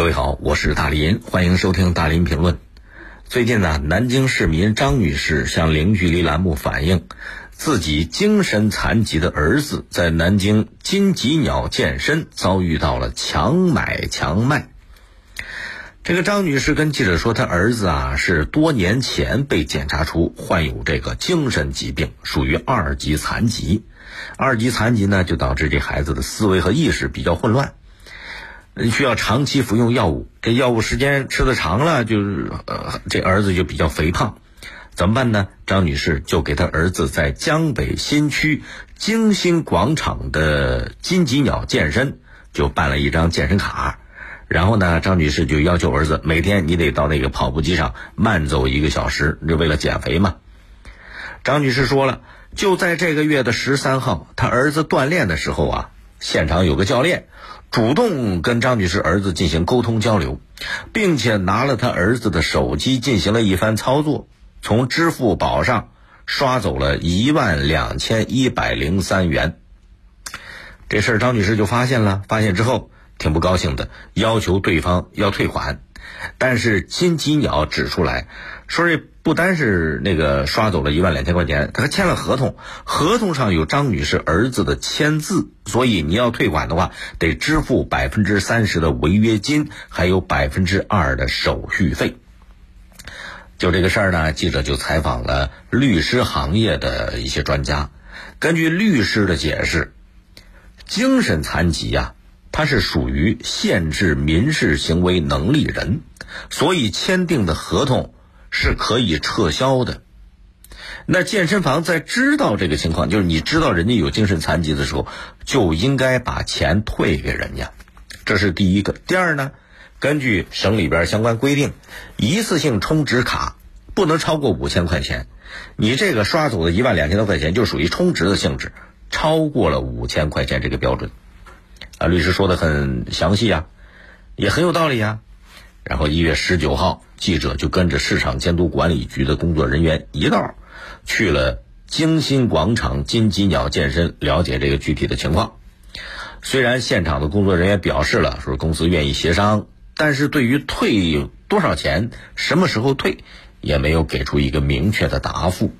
各位好，我是大林，欢迎收听大林评论。最近呢，南京市民张女士向零距离栏目反映，自己精神残疾的儿子在南京金吉鸟健身遭遇到了强买强卖。这个张女士跟记者说，她儿子是多年前被检查出患有这个精神疾病，属于二级残疾。二级残疾呢，就导致这孩子的思维和意识比较混乱，需要长期服用药物，这药物时间吃的长了，这儿子就比较肥胖。怎么办呢？张女士就给她儿子在江北新区京新广场的金吉鸟健身就办了一张健身卡，然后呢，张女士就要求儿子每天你得到那个跑步机上慢走1个小时，就为了减肥嘛。张女士说了，就在这个月的13号，她儿子锻炼的时候现场有个教练主动跟张女士儿子进行沟通交流，并且拿了他儿子的手机进行了一番操作，从支付宝上刷走了12103元。这事儿张女士就发现之后挺不高兴的，要求对方要退款。但是金吉鸟指出来说，这不单是那个刷走了12000块钱，他还签了合同，合同上有张女士儿子的签字，所以你要退款的话得支付30%的违约金，还有2%的手续费。就这个事儿呢，记者就采访了律师行业的一些专家。根据律师的解释，精神残疾它是属于限制民事行为能力人，所以签订的合同是可以撤销的。那健身房在知道这个情况，就是你知道人家有精神残疾的时候，就应该把钱退给人家，这是第一个。第二呢，根据省里边相关规定，一次性充值卡不能超过5000块钱，你这个刷走的12000多块钱就属于充值的性质，超过了5000块钱这个标准。律师说的很详细也很有道理然后1月19号，记者就跟着市场监督管理局的工作人员一道去了京新广场金吉鸟健身，了解这个具体的情况。虽然现场的工作人员表示了说公司愿意协商，但是对于退多少钱、什么时候退也没有给出一个明确的答复。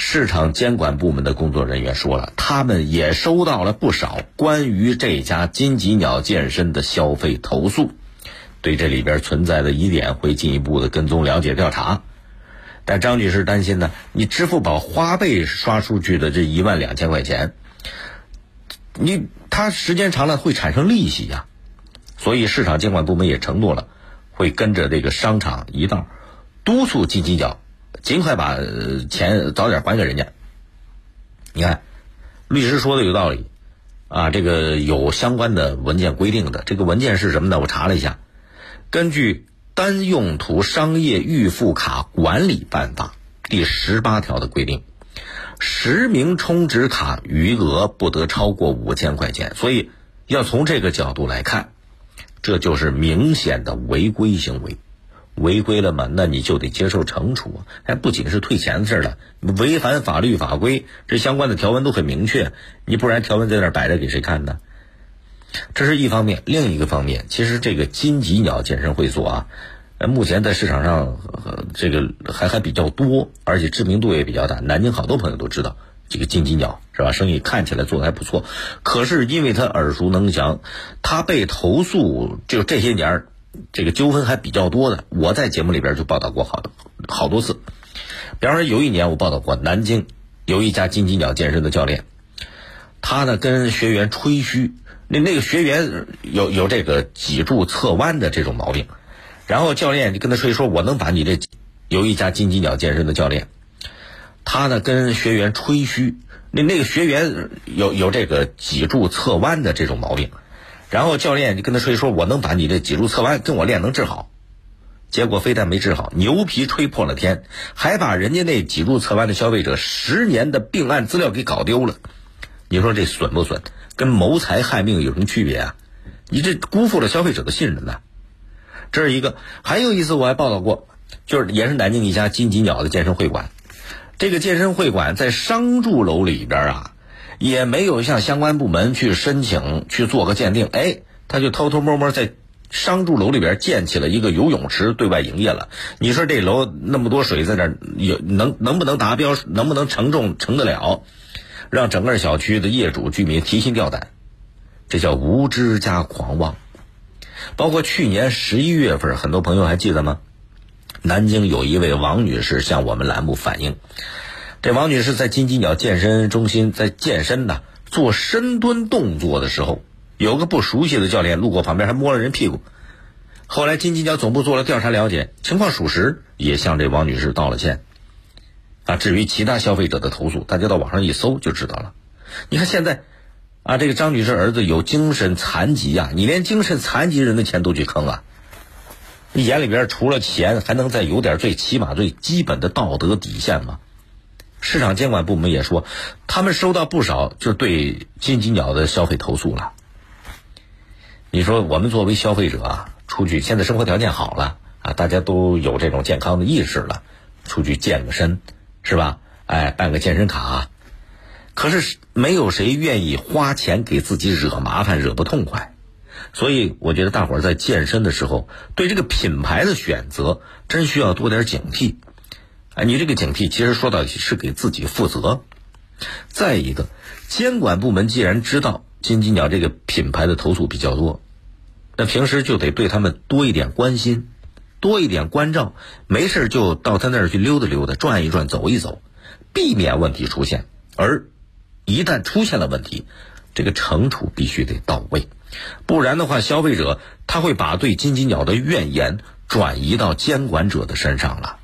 市场监管部门的工作人员说了，他们也收到了不少关于这家金吉鸟健身的消费投诉，对这里边存在的疑点会进一步的跟踪了解调查。但张女士担心呢，你支付宝花呗刷出去的这12000块钱，它时间长了会产生利息所以市场监管部门也承诺了，会跟着这个商场一道督促金吉鸟尽快把钱早点还给人家。你看，律师说的有道理这个有相关的文件规定的。这个文件是什么呢？我查了一下，根据单用途商业预付卡管理办法第18条的规定，实名充值卡余额不得超过5000块钱，所以要从这个角度来看，这就是明显的违规行为。违规了嘛，那你就得接受惩处，还不仅是退钱的事了，违反法律法规，这相关的条文都很明确，你不然条文在那儿摆着给谁看呢？这是一方面。另一个方面，其实这个金吉鸟健身会所目前在市场上这个还比较多，而且知名度也比较大，南京好多朋友都知道这个金吉鸟，是吧？生意看起来做的还不错，可是因为他耳熟能详，他被投诉就这些年这个纠纷还比较多的，我在节目里边就报道过好多次。比方说有一年我报道过，南京有一家金吉鸟健身的教练，他呢跟学员吹嘘，那个学员有这个脊柱侧弯的这种毛病，然后教练就跟他吹说，我能把你这。有一家金吉鸟健身的教练，他呢跟学员吹嘘，那个学员有这个脊柱侧弯的这种毛病，然后教练就跟他吹说，我能把你这脊柱侧弯跟我练能治好。结果非但没治好，牛皮吹破了天，还把人家那脊柱侧弯的消费者10年的病案资料给搞丢了。你说这损不损？跟谋财害命有什么区别你这辜负了消费者的信任呢。这是一个。还有一次我还报道过，就是也是南京一家金吉鸟的健身会馆，这个健身会馆在商住楼里边也没有向相关部门去申请去做个鉴定，他就偷偷摸摸在商住楼里边建起了一个游泳池对外营业了，你说这楼那么多水在那，有能不能达标，能不能承重承得了，让整个小区的业主居民提心吊胆，这叫无知加狂妄。包括去年11月份，很多朋友还记得吗？南京有一位王女士向我们栏目反映，这王女士在金鸡鸟健身中心在健身呢，做深蹲动作的时候，有个不熟悉的教练路过旁边还摸了人屁股，后来金鸡鸟总部做了调查了解，情况属实，也向这王女士道了歉啊。至于其他消费者的投诉，大家到网上一搜就知道了。你看现在啊，这个张女士儿子有精神残疾啊，你连精神残疾人的钱都去坑啊，你眼里边除了钱还能再有点最起码最基本的道德底线吗？市场监管部门也说，他们收到不少就对金鸡鸟的消费投诉了。你说我们作为消费者啊，出去现在生活条件好了啊，大家都有这种健康的意识了，出去健个身是吧？哎，办个健身卡啊。可是没有谁愿意花钱给自己惹麻烦惹不痛快，所以我觉得大伙儿在健身的时候对这个品牌的选择真需要多点警惕啊！你这个警惕其实说到底是给自己负责。再一个，监管部门既然知道金鸡鸟这个品牌的投诉比较多，那平时就得对他们多一点关心，多一点关照，没事就到他那儿去溜达溜达，转一转，走一走，避免问题出现。而一旦出现了问题，这个惩处必须得到位，不然的话，消费者他会把对金鸡鸟的怨言转移到监管者的身上了。